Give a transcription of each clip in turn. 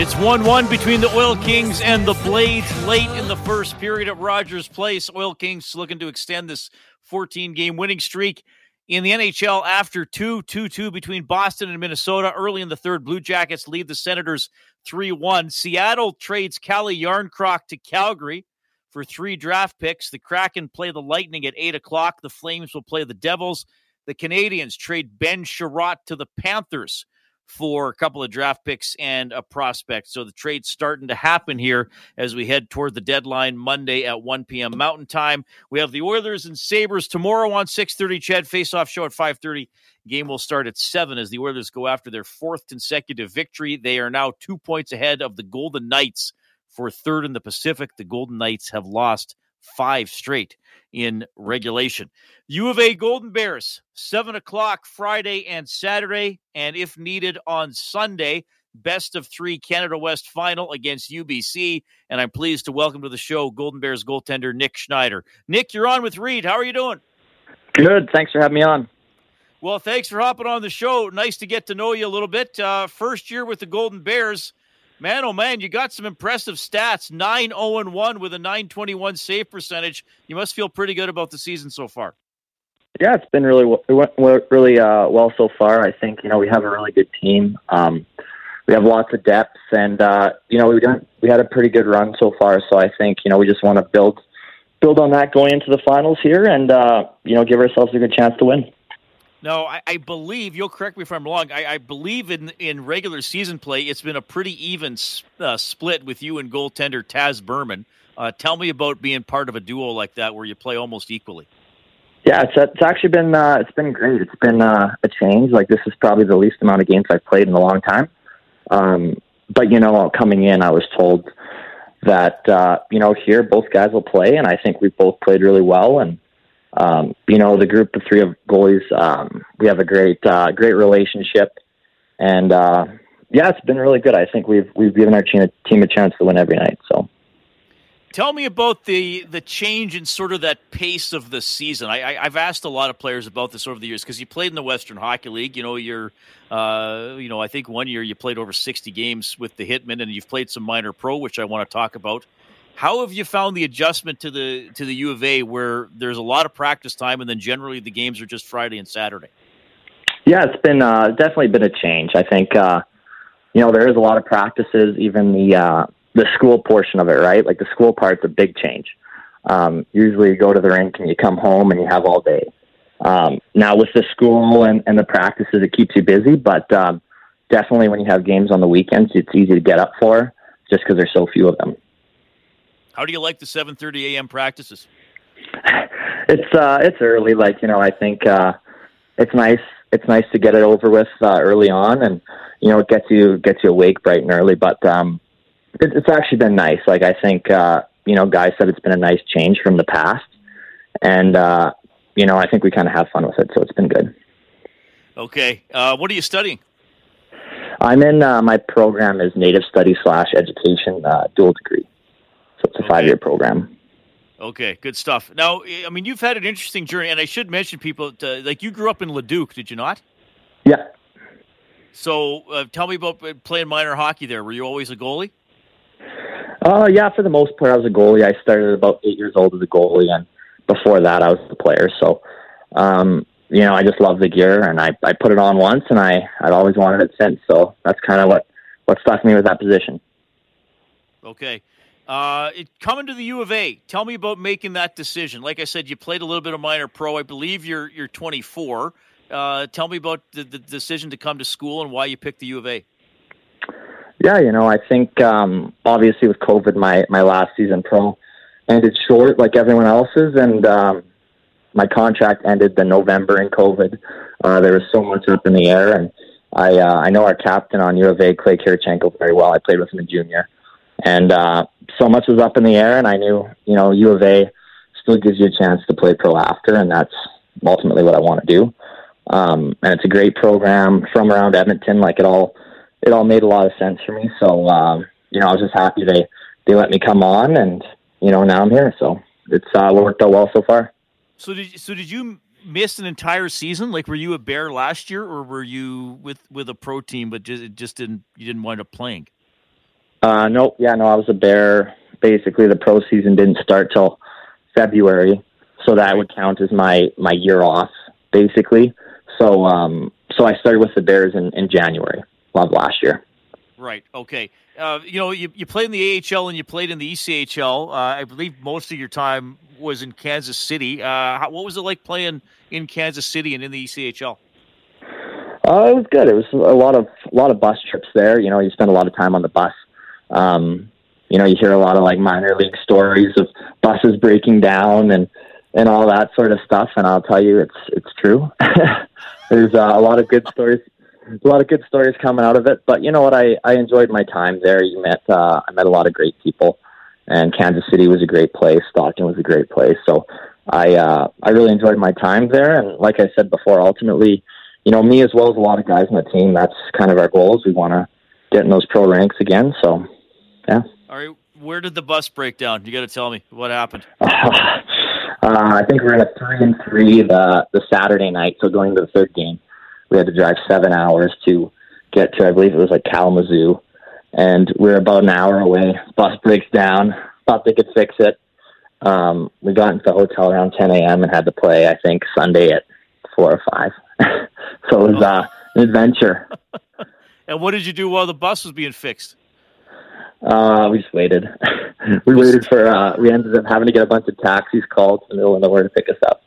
It's 1-1 between the Oil Kings and the Blades late in the first period at Rogers Place. Oil Kings looking to extend this 14-game winning streak in the NHL after 2-2 between Boston and Minnesota. Early in the third, Blue Jackets lead the Senators 3-1. Seattle trades Callie Yarncrock to Calgary for 3 draft picks. The Kraken play the Lightning at 8 o'clock. The Flames will play the Devils. The Canadiens trade Ben Sherratt to the Panthers for a couple of draft picks and a prospect. So the trade's starting to happen here as we head toward the deadline Monday at 1 p.m. Mountain Time. We have the Oilers and Sabres tomorrow on 630 CHED. Face-off show at 5:30. Game will start at 7 as the Oilers go after their 4th consecutive victory. They are now 2 points ahead of the Golden Knights for 3rd in the Pacific. The Golden Knights have lost 5 straight in regulation. U of A Golden Bears, 7 o'clock Friday and Saturday, and if needed on Sunday, best of 3 Canada West final against UBC, and I'm pleased to welcome to the show Golden Bears goaltender Nick Schneider. Nick, you're on with Reed. How are you doing? Good. Thanks for having me on. Well, thanks for hopping on the show. Nice to get to know you a little bit. First year with the Golden Bears. Man, oh man, you got some impressive stats. 9-0-1 with a .921 save percentage. You must feel pretty good about the season so far. Yeah, it's been really well so far. I think we have a really good team. We have lots of depth, and we had a pretty good run so far. So I think we just want to build on that going into the finals here, and give ourselves a good chance to win. No, I believe, you'll correct me if I'm wrong, I believe in regular season play, it's been a pretty even split with you and goaltender Taz Berman. Tell me about being part of a duo like that where you play almost equally. Yeah, it's actually been it's been great. It's been a change. Like, this is probably the least amount of games I've played in a long time. But, coming in, I was told that, here both guys will play, and I think we both played really well, and the group of 3 of goalies, we have a great relationship, and it's been really good. I think we've given our team a chance to win every night. So tell me about the change in sort of that pace of the season. I've asked a lot of players about this over the years, because you played in the Western Hockey League. I think one year you played over 60 games with the Hitmen, and you've played some minor pro, which I want to talk about. How have you found the adjustment to the U of A, where there's a lot of practice time, and then generally the games are just Friday and Saturday? Yeah, it's been definitely been a change. I think there is a lot of practices, even the school portion of it, right? Like, the school part's a big change. Usually you go to the rink and you come home and you have all day. Now with the school and the practices, it keeps you busy, but definitely when you have games on the weekends, it's easy to get up for, just because there's so few of them. How do you like the 7:30 a.m. practices? It's early. I think it's nice. It's nice to get it over with early on, and it gets you awake bright and early. But it's actually been nice. Like, I think guys said it's been a nice change from the past, and I think we kind of have fun with it. So it's been good. Okay, what are you studying? I'm in my program is Native Studies /Education, dual degree. So it's a 5-year program. Okay, good stuff. Now, I mean, you've had an interesting journey, and I should mention, people, you grew up in Leduc, did you not? Yeah. So tell me about playing minor hockey there. Were you always a goalie? Yeah, for the most part, I was a goalie. I started about 8 years old as a goalie, and before that, I was the player. So, I just loved the gear, and I put it on once, and I'd always wanted it since. So that's kind of what stuck me with that position. Okay. Coming to the U of A, tell me about making that decision. Like I said, you played a little bit of minor pro. I believe you're 24. Tell me about the decision to come to school and why you picked the U of A. Yeah, you know, I think obviously with COVID, my last season pro ended short like everyone else's, and my contract ended in November in COVID. There was so much up in the air, and I know our captain on U of A, Clay Kirichenko, very well. I played with him in junior. And so much was up in the air, and I knew, you know, U of A still gives you a chance to play pro after, and that's ultimately what I want to do. And it's a great program from around Edmonton. Like it all made a lot of sense for me. So you know, I was just happy they let me come on, and you know, now I'm here. So it's worked out well so far. So did you miss an entire season? Like, were you a Bear last year, or were you with a pro team, but you didn't wind up playing? No, yeah, no, I was a Bear. Basically, the pro season didn't start till February, so that would count as my year off, basically. So, so I started with the Bears in January of last year. Right. Okay. You know, you played in the AHL and you played in the ECHL. I believe most of your time was in Kansas City. What was it like playing in Kansas City and in the ECHL? It was good. It was a lot of bus trips there. You know, you spend a lot of time on the bus. You know, you hear a lot of like minor league stories of buses breaking down and all that sort of stuff. And I'll tell you, it's true. There's a lot of good stories coming out of it. But you know what? I enjoyed my time there. I met a lot of great people, and Kansas City was a great place. Stockton was a great place. So I really enjoyed my time there. And like I said before, ultimately, you know, me as well as a lot of guys on the team, that's kind of our goals. We want to get in those pro ranks again. So, yeah. All right. Where did the bus break down? You got to tell me what happened. I think we're in a 3-3 the Saturday night. So going to the third game, we had to drive 7 hours to get to, I believe it was like Kalamazoo, and we're about an hour away. Bus breaks down. Thought they could fix it. We got into the hotel around 10 a.m. and had to play, I think, Sunday at 4 or 5. So it was an adventure. And what did you do while the bus was being fixed? We just waited. We waited for. We ended up having to get a bunch of taxis called in the middle of nowhere to pick us up.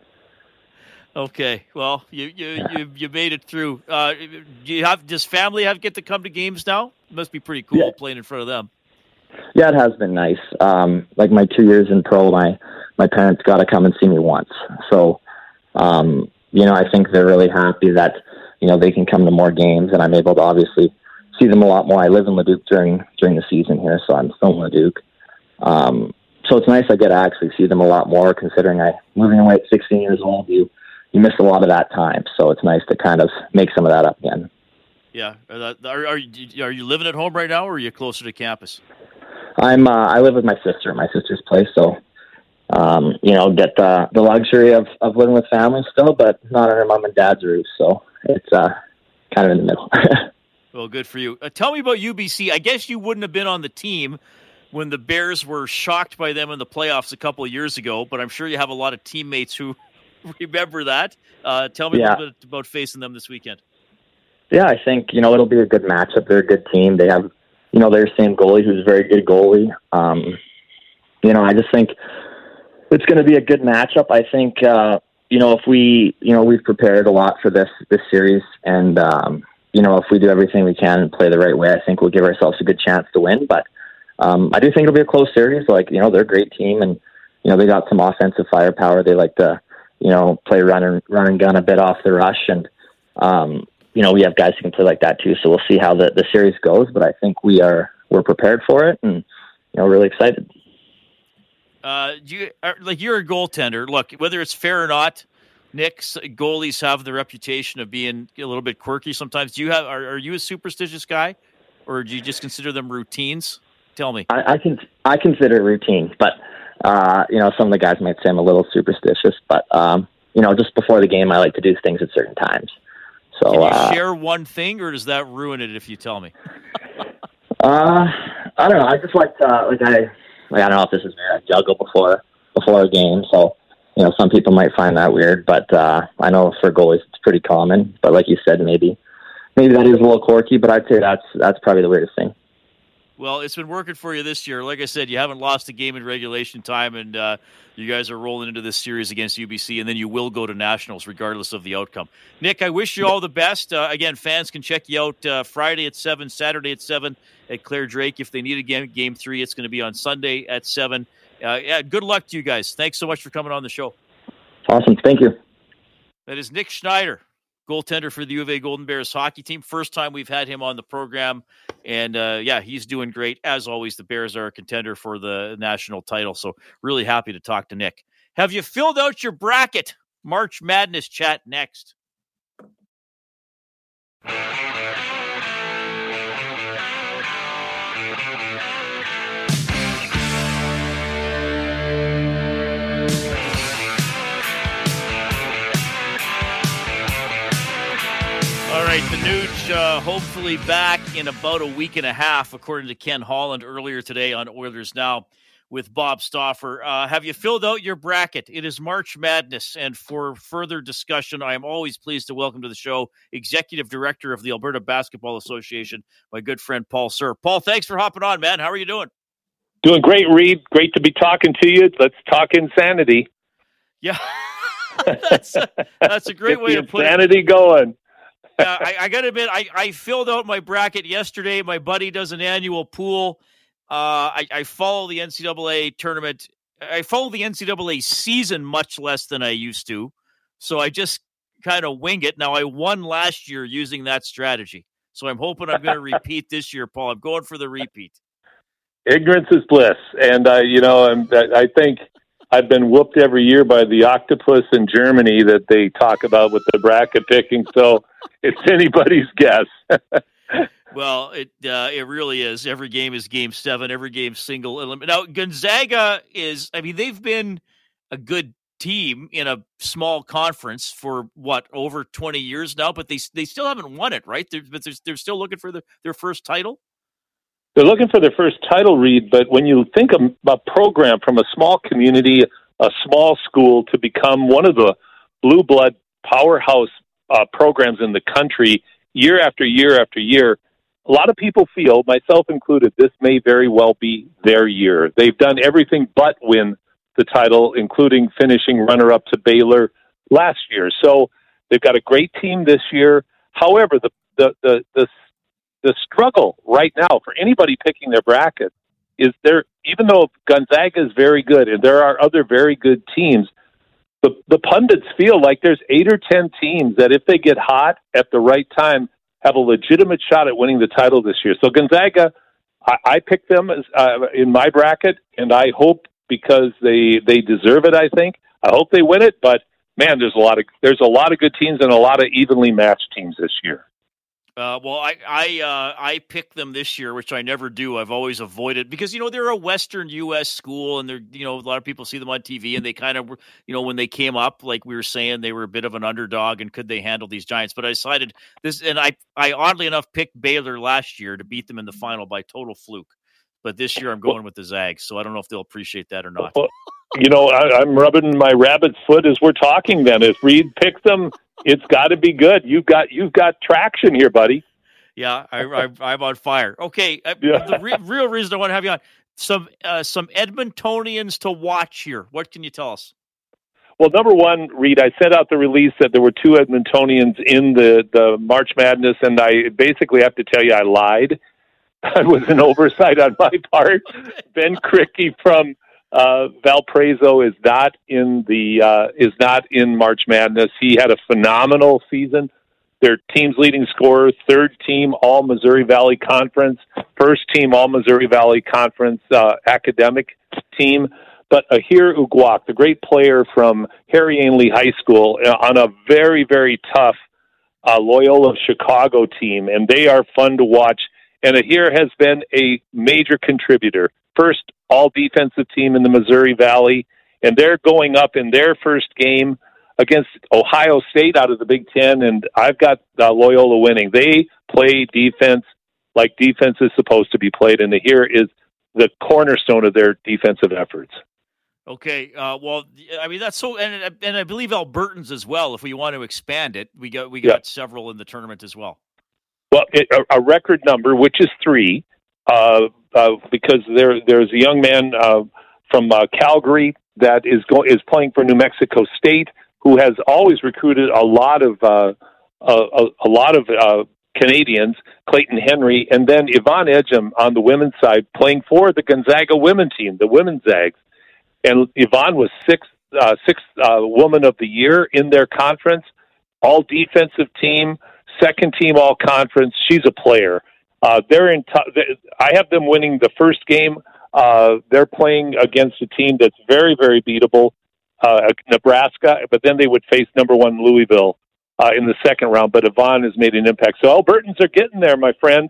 Okay, well, you made it through. Does family get to come to games now? It must be pretty cool playing in front of them. Yeah, it has been nice. Like my 2 years in pro, my parents got to come and see me once. So, you know, I think they're really happy that, you know, they can come to more games, and I'm able to obviously see them a lot more. I live in Leduc during the season here, so I'm still in Leduc. So it's nice I get to actually see them a lot more, considering I moving away at 16 years old. You miss a lot of that time, so it's nice to kind of make some of that up again. Yeah. Are you living at home right now, or are you closer to campus? I live with my sister at my sister's place, so you know, get the luxury of living with family still, but not under mom and dad's roof, so it's kind of in the middle. Well, good for you. Tell me about UBC. I guess you wouldn't have been on the team when the Bears were shocked by them in the playoffs a couple of years ago, but I'm sure you have a lot of teammates who remember that. Tell me a little bit about facing them this weekend. Yeah, I think, you know, it'll be a good matchup. They're a good team. They have, you know, their same goalie who's a very good goalie. You know, I just think it's going to be a good matchup. I think, you know, if we, you know, we've prepared a lot for this series, and, you know, if we do everything we can and play the right way, I think we'll give ourselves a good chance to win. But I do think it'll be a close series. Like, you know, they're a great team, and, you know, they got some offensive firepower. They like to, you know, play run and gun a bit off the rush. And, you know, we have guys who can play like that too. So we'll see how the series goes. But I think we're prepared for it, and, you know, really excited. You're a goaltender. Look, whether it's fair or not, Nick's goalies have the reputation of being a little bit quirky sometimes. Are you a superstitious guy, or do you just consider them routines? Tell me. I consider it routine, but you know, some of the guys might say I'm a little superstitious, but you know, just before the game, I like to do things at certain times. So, can you share one thing, or does that ruin it if you tell me? I don't know. I just like to, I don't know if this is weird. I juggle before a game, so you know, some people might find that weird, but I know for goalies it's pretty common. But like you said, maybe that is a little quirky, but I'd say that's probably the weirdest thing. Well, it's been working for you this year. Like I said, you haven't lost a game in regulation time, and you guys are rolling into this series against UBC, and then you will go to nationals regardless of the outcome. Nick, I wish you all the best. Again, fans can check you out Friday at 7, Saturday at 7 at Claire Drake. If they need a game, Game 3, it's going to be on Sunday at 7. Yeah, good luck to you guys. Thanks so much for coming on the show. Awesome. Thank you. That is Nick Schneider, goaltender for the U of A Golden Bears hockey team. First time we've had him on the program. And, yeah, he's doing great. As always, the Bears are a contender for the national title. So really happy to talk to Nick. Have you filled out your bracket? March Madness chat next. All right, the Nuge hopefully back in about a week and a half, according to Ken Holland earlier today on Oilers Now with Bob Stauffer. Have you filled out your bracket? It is March Madness, and for further discussion, I am always pleased to welcome to the show Executive Director of the Alberta Basketball Association, my good friend Paul Sir. Paul, thanks for hopping on, man. How are you doing? Doing great, Reed. Great to be talking to you. Let's talk insanity. Yeah, that's a great way to put it. Insanity going. I got to admit, I filled out my bracket yesterday. My buddy does an annual pool. I follow the NCAA tournament. I follow the NCAA season much less than I used to. So I just kind of wing it. Now, I won last year using that strategy. So I'm hoping I'm going to repeat this year, Paul. I'm going for the repeat. Ignorance is bliss. And, I think I've been whooped every year by the octopus in Germany that they talk about with the bracket picking. So it's anybody's guess. Well, it really is. Every game is game 7. Every game single. Now, Gonzaga they've been a good team in a small conference for over 20 years now, but they still haven't won it, right? They're still looking for their first title. They're looking for their first title, Reed, but when you think of a program from a small community, a small school, to become one of the blue blood powerhouse programs in the country year after year after year, a lot of people feel, myself included, this may very well be their year. They've done everything but win the title, including finishing runner-up to Baylor last year. So they've got a great team this year. However, the struggle right now for anybody picking their bracket is even though Gonzaga is very good and there are other very good teams, the pundits feel like there's 8 or 10 teams that if they get hot at the right time have a legitimate shot at winning the title this year. So Gonzaga, I picked them as, in my bracket, and I hope, because they deserve it, I think. I hope they win it, but man, there's a lot of good teams and a lot of evenly matched teams this year. I pick them this year, which I never do. I've always avoided because, they're a Western U.S. school, and they're, a lot of people see them on TV, and they kind of, when they came up, like we were saying, they were a bit of an underdog, and could they handle these Giants? But I decided this, and I oddly enough picked Baylor last year to beat them in the final by total fluke. But this year I'm going with the Zags, so I don't know if they'll appreciate that or not. Well, I'm rubbing my rabbit's foot as we're talking then. If Reed picks them, it's got to be good. You've got traction here, buddy. Yeah, I'm on fire. Okay, The real reason I want to have you on, some Edmontonians to watch here. What can you tell us? Well, number one, Reed, I sent out the release that there were 2 Edmontonians in the March Madness, and I basically have to tell you I lied. That was an oversight on my part. Ben Crickey from Valparaiso is not in March Madness. He had a phenomenal season. Their team's leading scorer, 3rd team All Missouri Valley Conference, 1st team All Missouri Valley Conference academic team. But Ahir Uguak, the great player from Harry Ainley High School, on a very, very tough Loyola Chicago team, and they are fun to watch. And Ahir has been a major contributor. 1st all-defensive team in the Missouri Valley, and they're going up in their first game against Ohio State out of the Big Ten, and I've got Loyola winning. They play defense like defense is supposed to be played, and Ahir is the cornerstone of their defensive efforts. Okay, that's so, and I believe Albertans as well, if we want to expand it. We got several in the tournament as well. Well, a record number, which is 3, because there's a young man from Calgary that is playing for New Mexico State, who has always recruited a lot of Canadians, Clayton Henry, and then Yvonne Edgem on the women's side, playing for the Gonzaga women team, the women's Zags. And Yvonne was sixth woman of the year in their conference, all defensive team, second team all conference. She's a player. I have them winning the first game. They're playing against a team that's very, very beatable, Nebraska, but then they would face number one Louisville in the second round. But Yvonne has made an impact. So Albertans are getting there, my friend.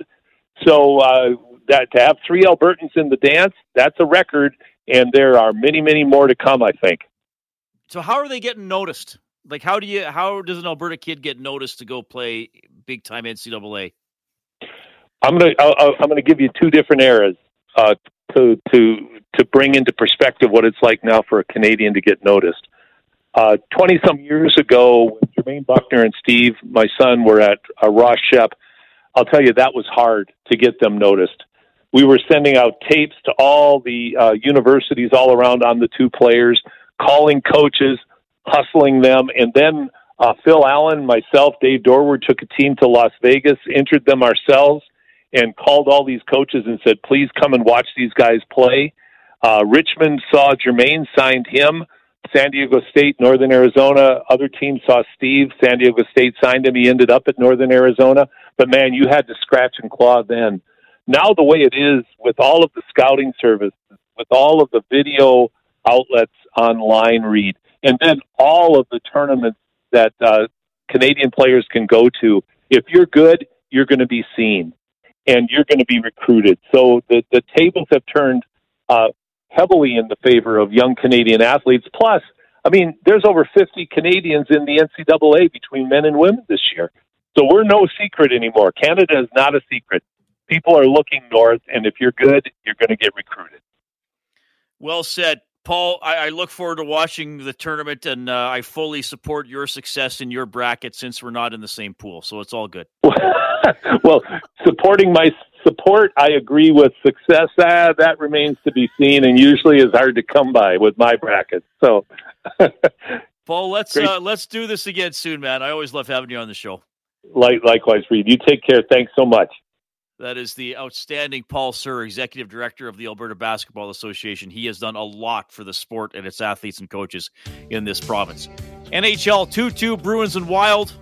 So that to have three Albertans in the dance, that's a record. And there are many, many more to come, I think. So how are they getting noticed? Like, how does an Alberta kid get noticed to go play big time NCAA? I'm gonna give you two different eras to bring into perspective what it's like now for a Canadian to get noticed. 20-some years ago, when Jermaine Buckner and Steve, my son, were at Ross Shep, I'll tell you, that was hard to get them noticed. We were sending out tapes to all the universities all around on the two players, calling coaches, hustling them. And then Phil Allen, myself, Dave Dorward took a team to Las Vegas, entered them ourselves, and called all these coaches and said, please come and watch these guys play. Richmond saw Jermaine, signed him. San Diego State, Northern Arizona, other teams saw Steve. San Diego State signed him. He ended up at Northern Arizona. But, man, you had to scratch and claw then. Now the way it is, with all of the scouting services, with all of the video outlets online read, and then all of the tournaments that Canadian players can go to, if you're good, you're going to be seen, and you're going to be recruited. So the tables have turned heavily in the favor of young Canadian athletes. Plus, I mean, there's over 50 Canadians in the NCAA between men and women this year. So we're no secret anymore. Canada is not a secret. People are looking north, and if you're good, you're going to get recruited. Well said, Paul. I look forward to watching the tournament, and I fully support your success in your bracket since we're not in the same pool, so it's all good. Well, supporting my support, I agree with success. That remains to be seen, and usually is hard to come by with my bracket. So, Paul, let's do this again soon, man. I always love having you on the show. Likewise, Reed. You take care. Thanks so much. That is the outstanding Paul Sir, Executive Director of the Alberta Basketball Association. He has done a lot for the sport and its athletes and coaches in this province. NHL 2-2, Bruins and Wild.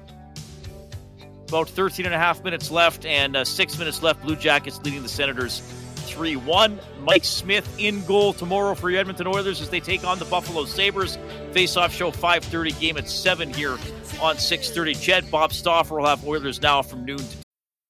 About 13 and a half minutes left and 6 minutes left. Blue Jackets leading the Senators 3-1. Mike Smith in goal tomorrow for your Edmonton Oilers as they take on the Buffalo Sabres. Face-off show 5:30, game at 7 here on 6:30. CHED. Bob Stauffer will have Oilers Now from noon to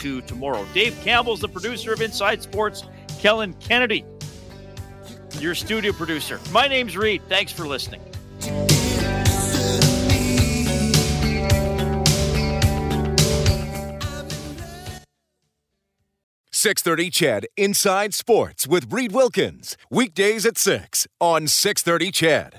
To tomorrow. Dave Campbell's the producer of Inside Sports. Kellen Kennedy, your studio producer. My name's Reed. Thanks for listening. .30 CHED Inside Sports with Reed Wilkins. Weekdays at 6 on 6:30 CHED.